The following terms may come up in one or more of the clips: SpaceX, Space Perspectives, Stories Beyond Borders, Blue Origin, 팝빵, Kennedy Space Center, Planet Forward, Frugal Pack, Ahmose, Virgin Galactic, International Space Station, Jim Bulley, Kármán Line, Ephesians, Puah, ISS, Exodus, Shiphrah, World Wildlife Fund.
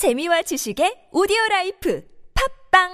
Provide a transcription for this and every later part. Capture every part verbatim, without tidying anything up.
재미와 지식의 오디오라이프 팝빵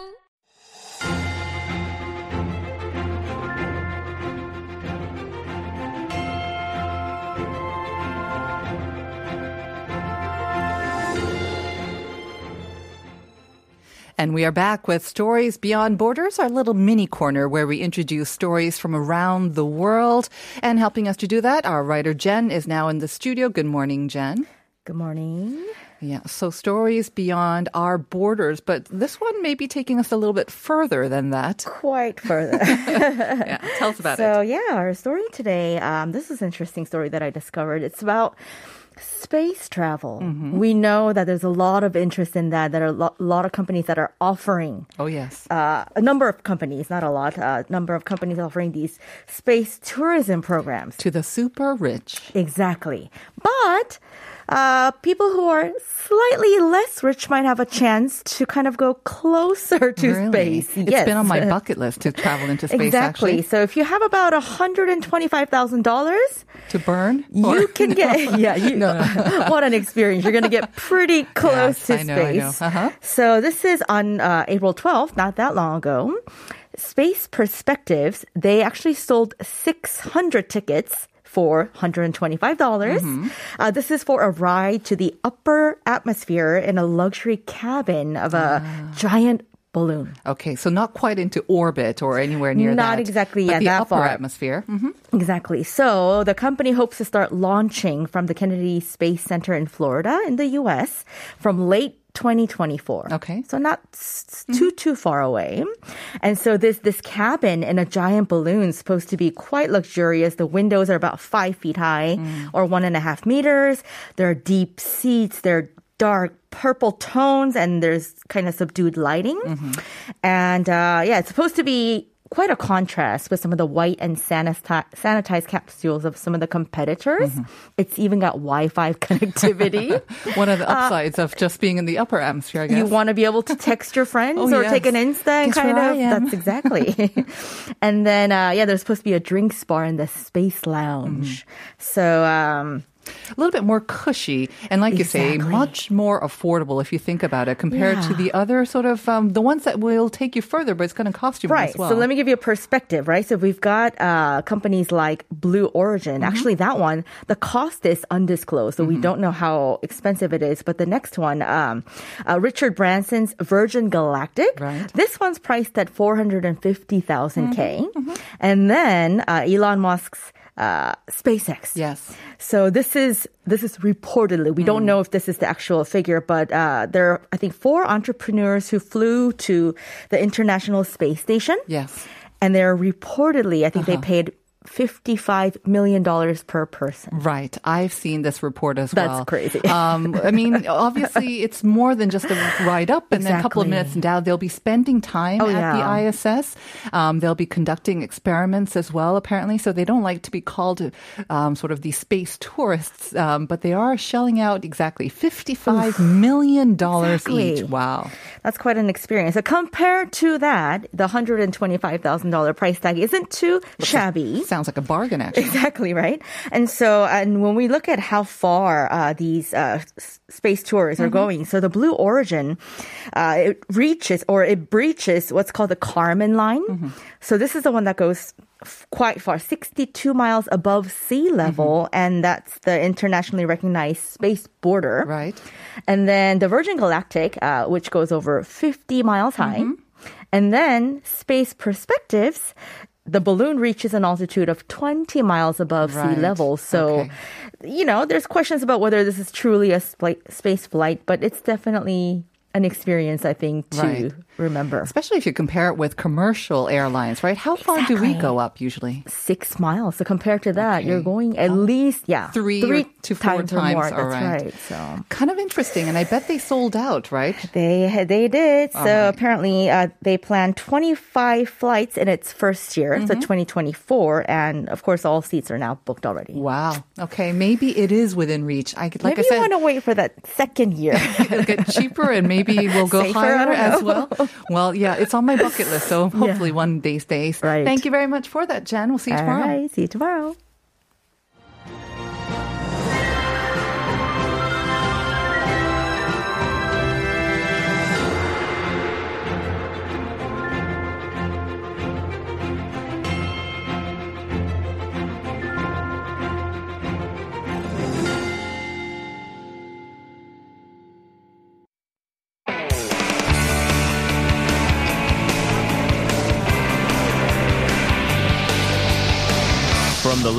And we are back with Stories Beyond Borders, our little mini corner where we introduce stories from around the world. And helping us to do that, our writer Jen is now in the studio. Good morning, Jen. Good morning. Yeah, so stories beyond our borders, but this one may be taking us a little bit further than that. Quite further. Yeah, tell us about so, it. So yeah, our story today, um, this is an interesting story that I discovered. It's about space travel. Mm-hmm. We know that there's a lot of interest in that. There are a lo- lot of companies that are offering. Oh, yes. Uh, a number of companies, not a lot, a uh, number of companies offering these space tourism programs. To the super rich. Exactly. But uh, people who are slightly less rich might have a chance to kind of go closer to really? Space. It's yes. been on my bucket list to travel into space, exactly. actually. So if you have about one hundred twenty-five thousand dollars to burn, or? you can no. get... Yeah, you, no. What an experience. You're going to get pretty close yes, to I know, space. I know. Uh-huh. So this is on uh, April twelfth, not that long ago. Space Perspectives, they actually sold six hundred tickets for one hundred twenty-five dollars. Mm-hmm. Uh, this is for a ride to the upper atmosphere in a luxury cabin of a ah. giant balloon. Okay, so not quite into orbit or anywhere near not that. Not exactly, yeah, the that upper far. Atmosphere. Mm-hmm. Exactly. So the company hopes to start launching from the Kennedy Space Center in Florida in the U S from late twenty twenty-four. Okay. So not s- too, mm-hmm. too far away. And so this, this cabin in a giant balloon is supposed to be quite luxurious. The windows are about five feet high mm. or one and a half meters. There are deep seats. There are dark purple tones and there's kind of subdued lighting. Mm-hmm. And uh, yeah, it's supposed to be quite a contrast with some of the white and sanita- sanitized capsules of some of the competitors. Mm-hmm. It's even got Wi-Fi connectivity. One of the upsides uh, of just being in the upper atmosphere, I guess. You want to be able to text your friends oh, or yes. take an Insta and guess kind of. That's exactly. And then, uh, yeah, there's supposed to be a drinks bar in the space lounge. Mm-hmm. So, um... a little bit more cushy and like exactly. you say, much more affordable if you think about it compared yeah. to the other sort of, um, the ones that will take you further, but it's going to cost you right. more as well. Right, so let me give you a perspective, right? So we've got uh, companies like Blue Origin. Mm-hmm. Actually, that one, the cost is undisclosed, so mm-hmm. we don't know how expensive it is. But the next one, um, uh, Richard Branson's Virgin Galactic. Right. This one's priced at four hundred fifty thousand K. Mm-hmm. And then uh, Elon Musk's Uh, SpaceX. Yes. So this is this is reportedly. We mm. don't know if this is the actual figure, but uh, there are, I think, four entrepreneurs who flew to the International Space Station. Yes. And they're reportedly, I think, uh-huh. they paid fifty-five million dollars per person. Right. I've seen this report as well. That's crazy. um, I mean, obviously, it's more than just a ride up and exactly. then a couple of minutes and down. They'll be spending time oh, at yeah. the I S S. Um, they'll be conducting experiments as well, apparently. So they don't like to be called um, sort of the space tourists, um, but they are shelling out exactly fifty-five million dollars exactly. each. Wow. That's quite an experience. So compared to that, the one hundred twenty-five thousand dollars price tag isn't too shabby. Sounds like a bargain, actually. Exactly, right? And so, and when we look at how far uh, these uh, s- space tours are mm-hmm. going, so the Blue Origin, uh, it reaches or it breaches what's called the Kármán Line. Mm-hmm. So this is the one that goes f- quite far, sixty-two miles above sea level, mm-hmm. and that's the internationally recognized space border. Right. And then the Virgin Galactic, uh, which goes over fifty miles high. Mm-hmm. And then Space Perspectives, the balloon reaches an altitude of twenty miles above right. sea level. So, okay. you know, there's questions about whether this is truly a sp- space flight, but it's definitely an experience, I think, to right. remember. Especially if you compare it with commercial airlines, right? How exactly. far do we go up usually? Six miles. So compared to that, okay. you're going at oh. least, yeah. Three, three to four times, times more. That's right. right. So kind of interesting. And I bet they sold out, right? They they did. All so right. apparently uh, they planned twenty-five flights in its first year, mm-hmm. so twenty twenty-four. And of course, all seats are now booked already. Wow. Okay. Maybe it is within reach. I, like maybe I said, you want to wait for that second year. It'll get cheaper and maybe Maybe we'll go Safer, higher as well. Well, yeah, it's on my bucket list, so hopefully yeah. one of these days. Right. Thank you very much for that, Jen. We'll see you All tomorrow. Right, see you tomorrow. From the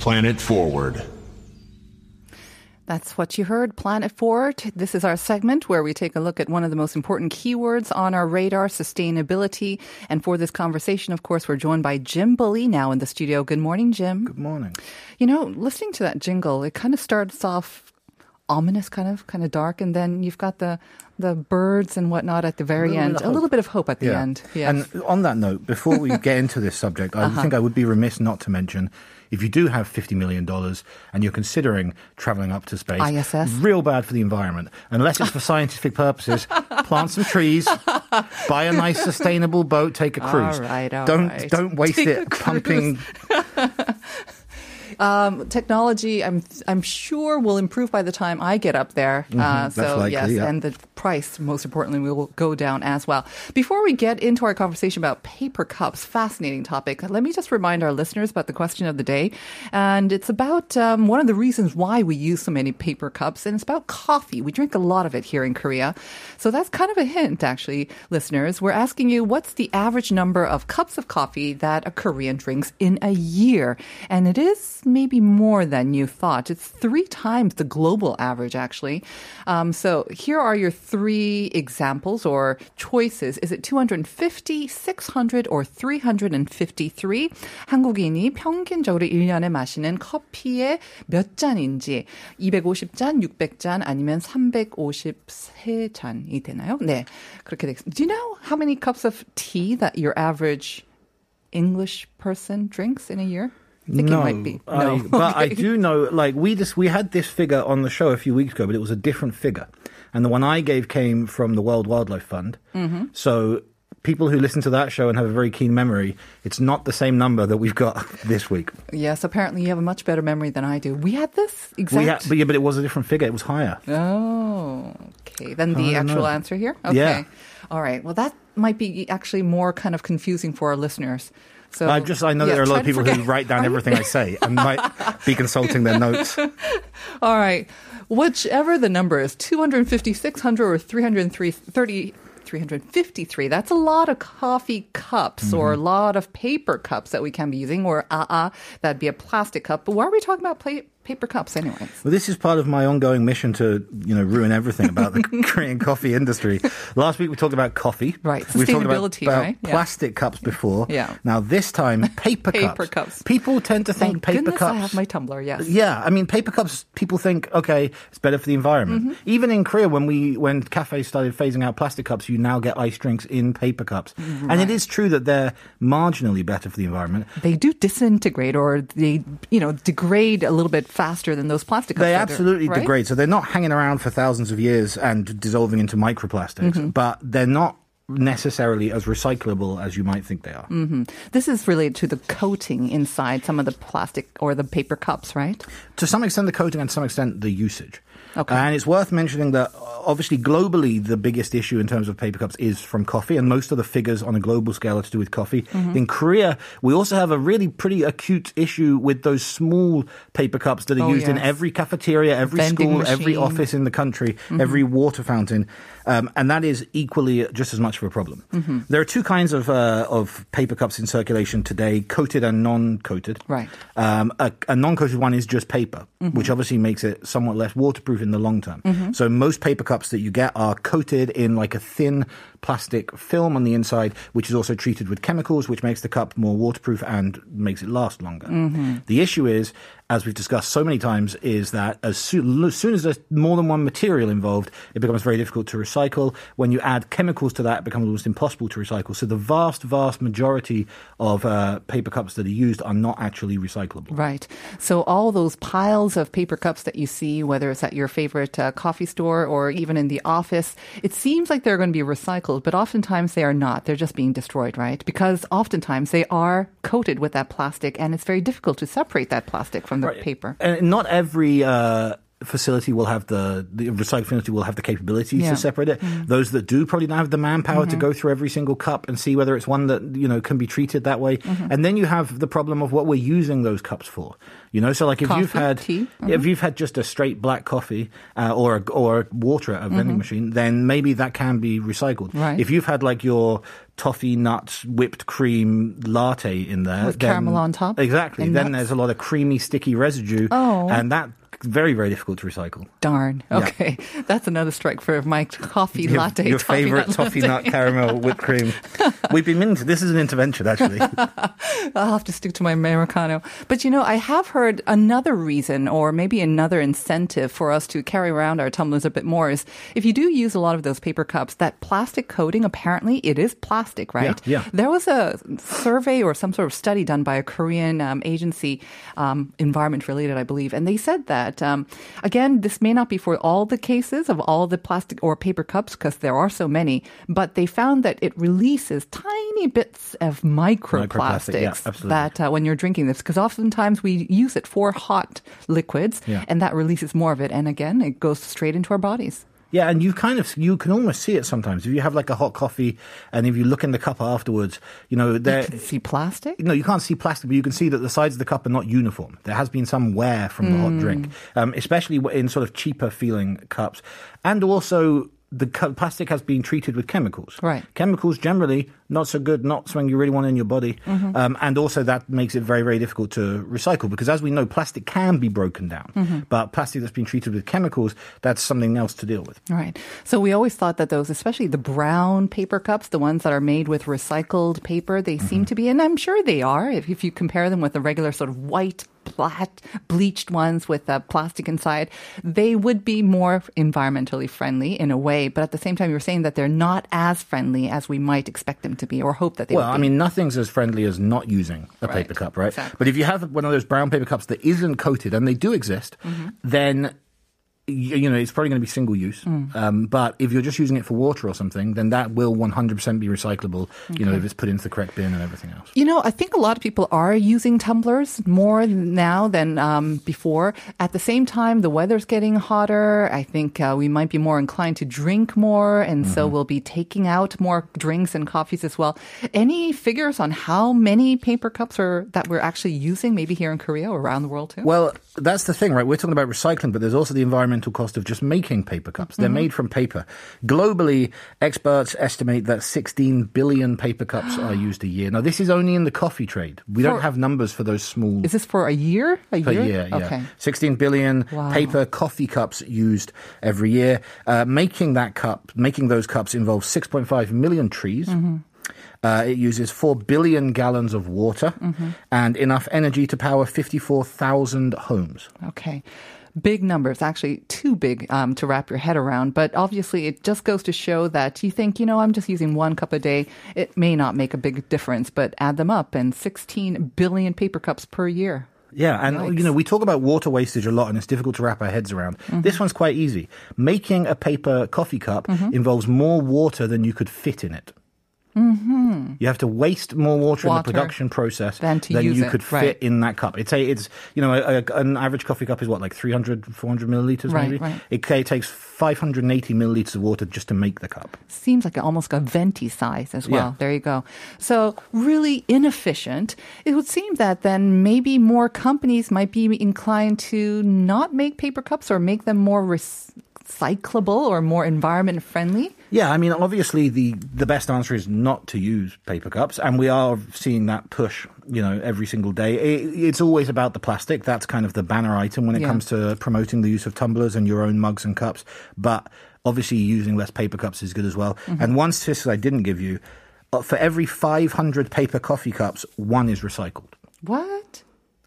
Planet Forward. That's what you heard, Planet Forward. This is our segment where we take a look at one of the most important keywords on our radar, sustainability. And for this conversation, of course, we're joined by Jim Bulley now in the studio. Good morning, Jim. Good morning. You know, listening to that jingle, it kind of starts off ominous, kind of, kind of dark, and then you've got the the birds and whatnot at the very end. A little bit of hope at the yeah. end. Yes. And on that note, before we get into this subject, I uh-huh. think I would be remiss not to mention, if you do have fifty million dollars and you're considering traveling up to space, I S S. Real bad for the environment. Unless it's for scientific purposes, plant some trees, buy a nice sustainable boat, take a cruise. All right, all don't, right. don't waste take it pumping... Um, technology, I'm I'm sure, will improve by the time I get up there. Mm-hmm. Uh, so, likely, yes, yeah. and the price, most importantly, will go down as well. Before we get into our conversation about paper cups, fascinating topic, let me just remind our listeners about the question of the day. And it's about um, one of the reasons why we use so many paper cups, and it's about coffee. We drink a lot of it here in Korea. So that's kind of a hint, actually, listeners. We're asking you, what's the average number of cups of coffee that a Korean drinks in a year? And it is maybe more than you thought. It's three times the global average, actually. Um, so here are your three examples or choices. Is it two hundred fifty, six hundred, or three hundred fifty-three? 한국인이 평균적으로 일 년에 마시는 커피의 몇 잔인지 이백오십 잔, 육백 잔, 아니면 삼백오십삼 잔이 되나요? 네, 그렇게 되겠습니다. Do you know how many cups of tea that your average English person drinks in a year? I think no, it might be. No. I, but okay. I do know, like, we just, we had this figure on the show a few weeks ago, but it was a different figure. And the one I gave came from the World Wildlife Fund. Mm-hmm. So people who listen to that show and have a very keen memory, it's not the same number that we've got this week. Yes, apparently you have a much better memory than I do. We had this exact... We had, but yeah, but it was a different figure. It was higher. Oh, okay. Then the actual know. answer here? Okay. Yeah. All right. Well, that might be actually more kind of confusing for our listeners. So, I just I know yeah, there are a lot of people who write down everything I say and might be consulting their notes. All right. Whichever the number is, two hundred fifty, six hundred, or three hundred thirty, three hundred fifty-three, that's a lot of coffee cups mm-hmm. or a lot of paper cups that we can be using, or uh-uh, that'd be a plastic cup. But why are we talking about plate? Paper cups, anyways. Well, this is part of my ongoing mission to, you know, ruin everything about the Korean coffee industry. Last week we talked about coffee. Right. Sustainability, we talked about, about right? plastic yeah. cups before. Yeah. Now this time, paper, paper cups. cups. People tend to think Thank paper goodness cups. I have my tumbler, yes. Yeah. I mean, paper cups, people think, okay, it's better for the environment. Mm-hmm. Even in Korea, when we when cafes started phasing out plastic cups, you now get iced drinks in paper cups. Right. And it is true that they're marginally better for the environment. They do disintegrate, or they, you know, degrade a little bit faster than those plastic cups. They absolutely right? degrade. So they're not hanging around for thousands of years and dissolving into microplastics, mm-hmm. but they're not necessarily as recyclable as you might think they are. Mm-hmm. This is related to the coating inside some of the plastic or the paper cups, right? To some extent, the coating, and to some extent, the usage. Okay. And it's worth mentioning that obviously globally the biggest issue in terms of paper cups is from coffee, and most of the figures on a global scale are to do with coffee. Mm-hmm. In Korea, we also have a really pretty acute issue with those small paper cups that are oh, used yes. in every cafeteria, every Vending school, machine. every office in the country, mm-hmm. every water fountain, um, and that is equally just as much of a problem. Mm-hmm. There are two kinds of uh, of paper cups in circulation today, coated and non-coated. Right. Um, a, a non-coated one is just paper, mm-hmm. which obviously makes it somewhat less waterproof in the long term. Mm-hmm. So most paper cups cups that you get are coated in like a thin plastic film on the inside, which is also treated with chemicals, which makes the cup more waterproof and makes it last longer. Mm-hmm. The issue is, as we've discussed so many times, is that as soon, as soon as there's more than one material involved, it becomes very difficult to recycle. When you add chemicals to that, it becomes almost impossible to recycle. So the vast, vast majority of uh, paper cups that are used are not actually recyclable. Right. So all those piles of paper cups that you see, whether it's at your favorite uh, coffee store or even in the office, it seems like they're going to be recycled, but oftentimes they are not. They're just being destroyed, right? Because oftentimes they are coated with that plastic, and it's very difficult to separate that plastic from the right. paper. And not every uh, facility will have the, the recycling facility will have the capabilities yeah. to separate it. Mm-hmm. Those that do probably don't have the manpower mm-hmm. to go through every single cup and see whether it's one that, you know, can be treated that way. Mm-hmm. And then you have the problem of what we're using those cups for. You know, so like if coffee, you've had tea. Mm-hmm. if you've had just a straight black coffee uh, or a, or water at a vending mm-hmm. machine, then maybe that can be recycled. Right. If you've had like your toffee nuts whipped cream latte in there with then, caramel on top, exactly. Then nuts. There's a lot of creamy sticky residue, oh. and that. Very, very difficult to recycle. Darn. Okay. Yeah. That's another strike for my coffee your, latte. Your toffee favorite nut toffee latte. Nut caramel whipped cream. We've been meaning to. This is an intervention, actually. I'll have to stick to my Americano. But, you know, I have heard another reason or maybe another incentive for us to carry around our tumblers a bit more is if you do use a lot of those paper cups, that plastic coating, apparently it is plastic, right? Yeah. yeah. There was a survey or some sort of study done by a Korean um, agency, um, environment related, I believe, and they said that Um, again, this may not be for all the cases of all the plastic or paper cups because there are so many, but they found that it releases tiny bits of microplastics yeah, that uh, when you're drinking this, because oftentimes we use it for hot liquids yeah. and that releases more of it. And again, it goes straight into our bodies. Yeah, and you kind of you can almost see it sometimes. If you have like a hot coffee, and if you look in the cup afterwards, you know there. You can see plastic? No, you can't see plastic, but you can see that the sides of the cup are not uniform. There has been some wear from the mm. hot drink, um, especially in sort of cheaper feeling cups, and also. The plastic has been treated with chemicals. Right. Chemicals generally not so good, not something you really want in your body. Mm-hmm. Um, and also that makes it very, very difficult to recycle because as we know, plastic can be broken down. Mm-hmm. But plastic that's been treated with chemicals, that's something else to deal with. Right. So we always thought that those, especially the brown paper cups, the ones that are made with recycled paper, they mm-hmm. seem to be, and I'm sure they are, if, if you compare them with the regular sort of white flat, bleached ones with uh, plastic inside, they would be more environmentally friendly in a way. But at the same time, you're saying that they're not as friendly as we might expect them to be or hope that they well, would be. Well, I mean, nothing's as friendly as not using a right. paper cup, right? Exactly. But if you have one of those brown paper cups that isn't coated, and they do exist, mm-hmm. then you know, it's probably going to be single use. Mm. Um, but if you're just using it for water or something, then that will one hundred percent be recyclable, you okay. know, if it's put into the correct bin and everything else. You know, I think a lot of people are using tumblers more now than um, before. At the same time, the weather's getting hotter. I think uh, we might be more inclined to drink more. And mm-hmm. so we'll be taking out more drinks and coffees as well. Any figures on how many paper cups are that we're actually using, maybe here in Korea or around the world too? Well, that's the thing, right? We're talking about recycling, but there's also the environment cost of just making paper cups. They're mm-hmm. made from paper. Globally, experts estimate that sixteen billion paper cups are used a year. Now, this is only in the coffee trade. We for, don't have numbers for those small. Is this for a year? A per year, year yeah. Okay. sixteen billion wow. paper coffee cups used every year. Uh, making that cup, making those cups involves six point five million trees. Mm-hmm. Uh, it uses four billion gallons of water mm-hmm. and enough energy to power fifty-four thousand homes. Okay. Big numbers, actually too big um, to wrap your head around. But obviously, it just goes to show that you think, you know, I'm just using one cup a day. It may not make a big difference, but add them up and sixteen billion paper cups per year. Yeah, and Yikes. You know, we talk about water wastage a lot and it's difficult to wrap our heads around. Mm-hmm. This one's quite easy. Making a paper coffee cup mm-hmm. involves more water than you could fit in it. Mm-hmm. You have to waste more water, water in the production process than, than you could it. Fit right. in that cup. It's a, it's you know, a, a, an average coffee cup is what, like three hundred, four hundred milliliters right, maybe? Right. It, it takes five hundred eighty milliliters of water just to make the cup. Seems like almost a venti size as well. Yeah. There you go. So really inefficient. It would seem that then maybe more companies might be inclined to not make paper cups or make them more res- recyclable or more environment friendly? Yeah, I mean, obviously the, the best answer is not to use paper cups, and we are seeing that push, you know, every single day. It, it's always about the plastic. That's kind of the banner item when it yeah. comes to promoting the use of tumblers and your own mugs and cups. But Obviously, using less paper cups is good as well. Mm-hmm. And one statistic I didn't give you, for every five hundred paper coffee cups, one is recycled. What?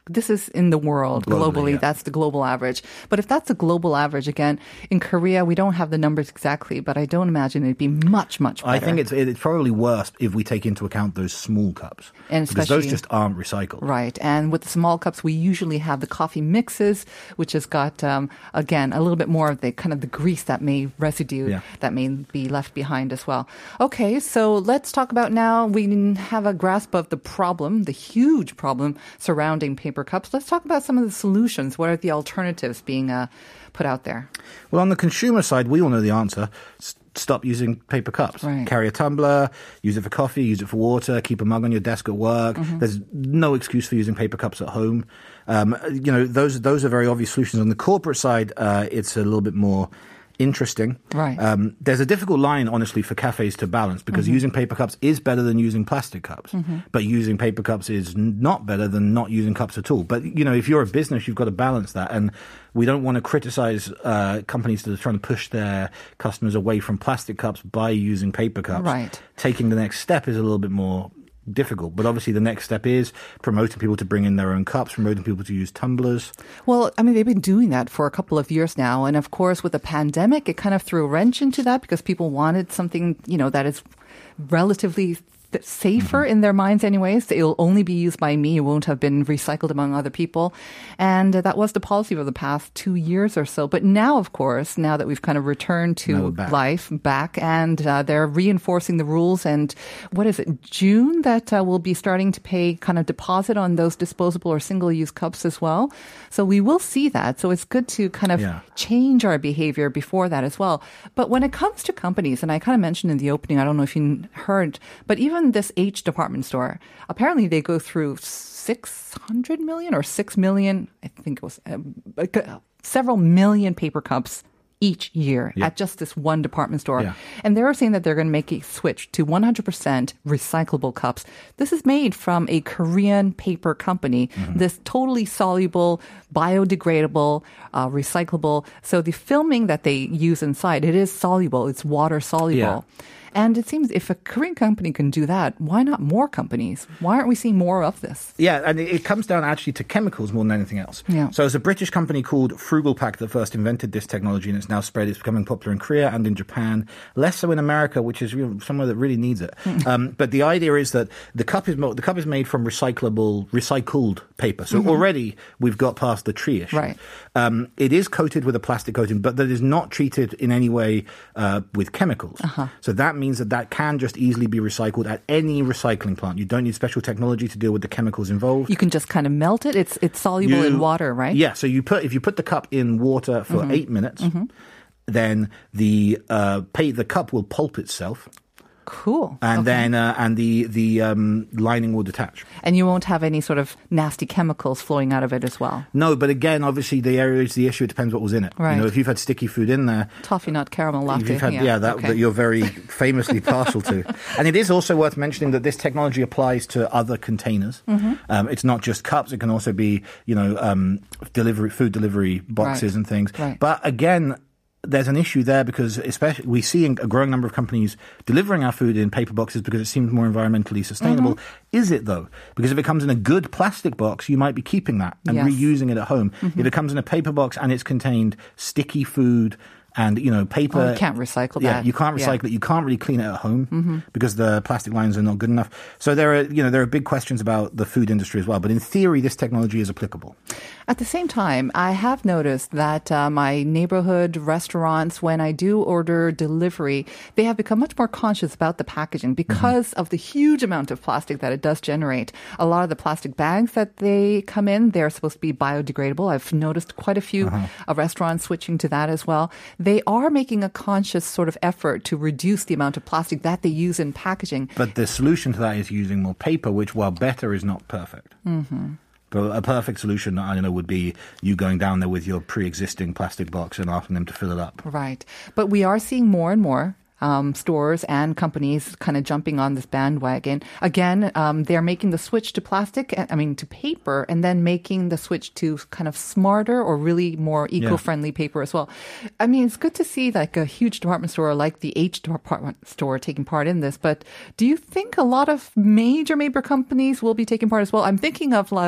This is in the world, globally. globally yeah. That's the global average. But if that's a global average, again, in Korea, we don't have the numbers exactly, but I don't imagine it'd be much, much better. I think it's, it's probably worse if we take into account those small cups. And because those just aren't recycled. Right. And with the small cups, we usually have the coffee mixes, which has got, um, again, a little bit more of the kind of the grease that may residue, yeah. that may be left behind as well. Okay, so let's talk about now, we have a grasp of the problem, the huge problem surrounding paper cups. Let's talk about some of the solutions. What are the alternatives being uh, put out there? Well, on the consumer side, we all know the answer. S- stop using paper cups. Right. Carry a tumbler, use it for coffee, use it for water, keep a mug on your desk at work. Mm-hmm. There's no excuse for using paper cups at home. Um, you know, those, those are very obvious solutions. On the corporate side, uh, it's a little bit more interesting. Right. Um, there's a difficult line, honestly, for cafes to balance, because mm-hmm. using paper cups is better than using plastic cups. Mm-hmm. But using paper cups is not better than not using cups at all. But, you know, if you're a business, you've got to balance that. And we don't want to criticize uh, companies that are trying to push their customers away from plastic cups by using paper cups. Right. Taking the next step is a little bit more difficult. But obviously the next step is promoting people to bring in their own cups, promoting people to use tumblers. Well, I mean, they've been doing that for a couple of years now. And of course, with the pandemic, it kind of threw a wrench into that because people wanted something, you know, that is relatively safer mm-hmm. in their minds anyways. It'll only be used by me. It won't have been recycled among other people. And that was the policy for the past two years or so. But now, of course, now that we've kind of returned to back. life back and uh, they're reinforcing the rules. And what is it, June, that uh, we'll be starting to pay kind of deposit on those disposable or single-use cups as well. So we will see that. So it's good to kind of yeah. change our behavior before that as well. But when it comes to companies, and I kind of mentioned in the opening, I don't know if you heard, but even this H department store, apparently they go through six hundred million or six million, I think it was uh, several million paper cups each year yep. at just this one department store. Yeah. And they're saying that they're going to make a switch to one hundred percent recyclable cups. This is made from a Korean paper company, mm-hmm. this totally soluble, biodegradable, uh, recyclable. So the filming that they use inside, it is soluble, it's water soluble. Yeah. And it seems if a Korean company can do that, why not more companies? Why aren't we seeing more of this? Yeah, and it comes down actually to chemicals more than anything else. Yeah. So it's a British company called Frugal Pack that first invented this technology, and it's now spread. It's becoming popular in Korea and in Japan, less so in America, which is you know, somewhere that really needs it. um, but the idea is that the cup is mo- the cup is made from recyclable, recycled paper. So mm-hmm. already we've got past the tree issue. Right. Um, it is coated with a plastic coating, but that is not treated in any way uh, with chemicals. Uh-huh. So that means that that can just easily be recycled at any recycling plant. You don't need special technology to deal with the chemicals involved. You can just kind of melt it. It's it's soluble you, in water, right? Yeah. So you put if you put the cup in water for mm-hmm. eight minutes, mm-hmm. then the uh, pay, the cup will pulp itself. Cool. And okay. then uh, and the the um, lining will detach. And you won't have any sort of nasty chemicals flowing out of it as well. No, but again, obviously the area is the issue. It depends what was in it. Right. You know, if you've had sticky food in there, toffee nut caramel latte. If you've had, yeah, yeah that, okay. that you're very famously partial to. And it is also worth mentioning that this technology applies to other containers. Mm-hmm. Um, it's not just cups. It can also be you know um, delivery food delivery boxes right. and things. Right. But again, there's an issue there because especially we see a growing number of companies delivering our food in paper boxes because it seems more environmentally sustainable. Mm-hmm. Is it though? Because if it comes in a good plastic box, you might be keeping that and yes. reusing it at home. Mm-hmm. If it comes in a paper box and it's contained sticky food and, you know, paper... Oh, you can't recycle yeah, that. Yeah, you can't recycle yeah. it. You can't really clean it at home mm-hmm. because the plastic lines are not good enough. So there are, you know, there are big questions about the food industry as well. But in theory, this technology is applicable. At the same time, I have noticed that uh, my neighborhood restaurants, when I do order delivery, they have become much more conscious about the packaging because mm-hmm. of the huge amount of plastic that it does generate. A lot of the plastic bags that they come in, they're supposed to be biodegradable. I've noticed quite a few uh-huh. restaurants switching to that as well. They are making a conscious sort of effort to reduce the amount of plastic that they use in packaging. But the solution to that is using more paper, which, while better, is not perfect. Mm-hmm. But a perfect solution, I know, would be you going down there with your pre-existing plastic box and asking them to fill it up. Right. But we are seeing more and more um, stores and companies kind of jumping on this bandwagon. Again, um, they're making the switch to plastic, I mean, to paper, and then making the switch to kind of smarter or really more eco-friendly yeah. paper as well. I mean, it's good to see like a huge department store like the H department store taking part in this, but do you think a lot of major, major companies will be taking part as well? I'm thinking of like,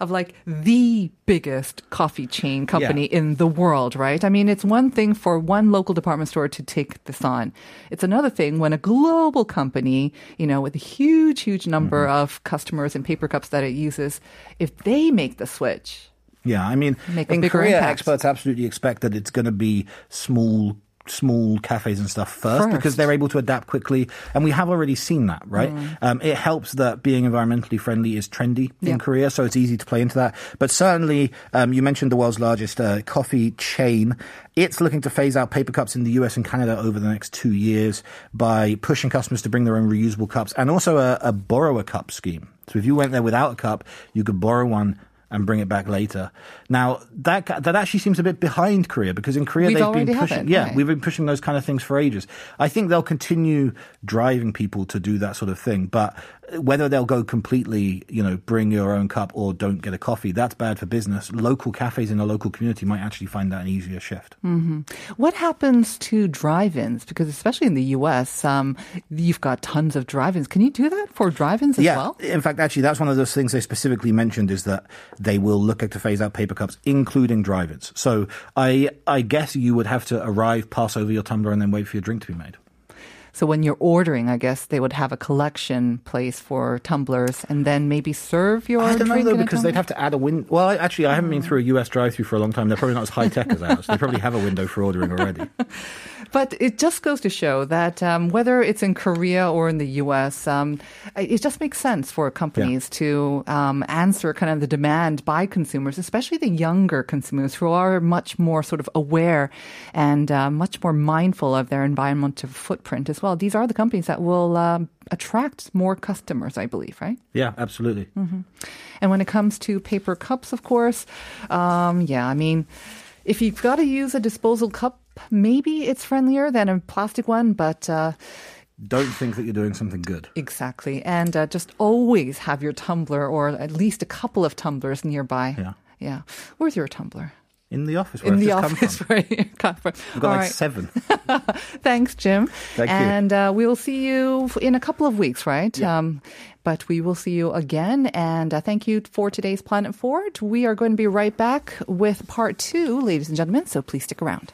of like the biggest coffee chain company yeah. in the world, right? I mean, it's one thing for one local department store to take this on. It's another thing when a global company, you know, with a huge, huge number mm-hmm. of customers and paper cups that it uses, if they make the switch. Yeah, I mean, make a in bigger Korea, impact. Experts absolutely expect that it's going to be small small cafes and stuff first, first because they're able to adapt quickly, and we have already seen that, right? Mm. Um, it helps that being environmentally friendly is trendy yeah. in Korea, so it's easy to play into that. But certainly, um, you mentioned the world's largest uh, coffee chain. It's looking to phase out paper cups in the U S and Canada over the next two years by pushing customers to bring their own reusable cups, and also a, a borrow a cup scheme. So if you went there without a cup, you could borrow one and bring it back later. Now, that that actually seems a bit behind Korea, because in Korea we've they've been pushing, it, yeah, right. we've been pushing those kind of things for ages. I think they'll continue driving people to do that sort of thing, but whether they'll go completely, you know, bring your own cup or don't get a coffee, that's bad for business. Local cafes in a local community might actually find that an easier shift. Mm-hmm. What happens to drive-ins? Because especially in the U S, um, you've got tons of drive-ins. Can you do that for drive-ins as yeah. well? In fact, actually, that's one of those things they specifically mentioned, is that they will look at to phase out paper cups, including drive-ins. So I, I guess you would have to arrive, pass over your tumbler, and then wait for your drink to be made. So when you're ordering, I guess they would have a collection place for tumblers, and then maybe serve your drink. I don't drink know, though, because they'd have to add a window. Well, actually, I haven't been through a U S drive-thru for a long time. They're probably not as high-tech as ours. They probably have a window for ordering already. But it just goes to show that um, whether it's in Korea or in the U S, um, it just makes sense for companies yeah. to um, answer kind of the demand by consumers, especially the younger consumers who are much more sort of aware and uh, much more mindful of their environmental footprint as well. These are the companies that will um, attract more customers, I believe, right? Yeah, absolutely. Mm-hmm. And when it comes to paper cups, of course, um, yeah, I mean, if you've got to use a disposal cup, maybe it's friendlier than a plastic one, but uh, don't think that you're doing something good. Exactly. And uh, just always have your tumbler, or at least a couple of tumblers nearby. Yeah. Yeah. Where's your tumbler? In the office where in I've the just office come from. Where you come from. We've got All like right. seven. Thanks, Jim. Thank and, you. And uh, we will see you in a couple of weeks, right? Yeah. Um, but we will see you again. And uh, thank you for today's Planet Forward. We are going to be right back with part two, ladies and gentlemen, so please stick around.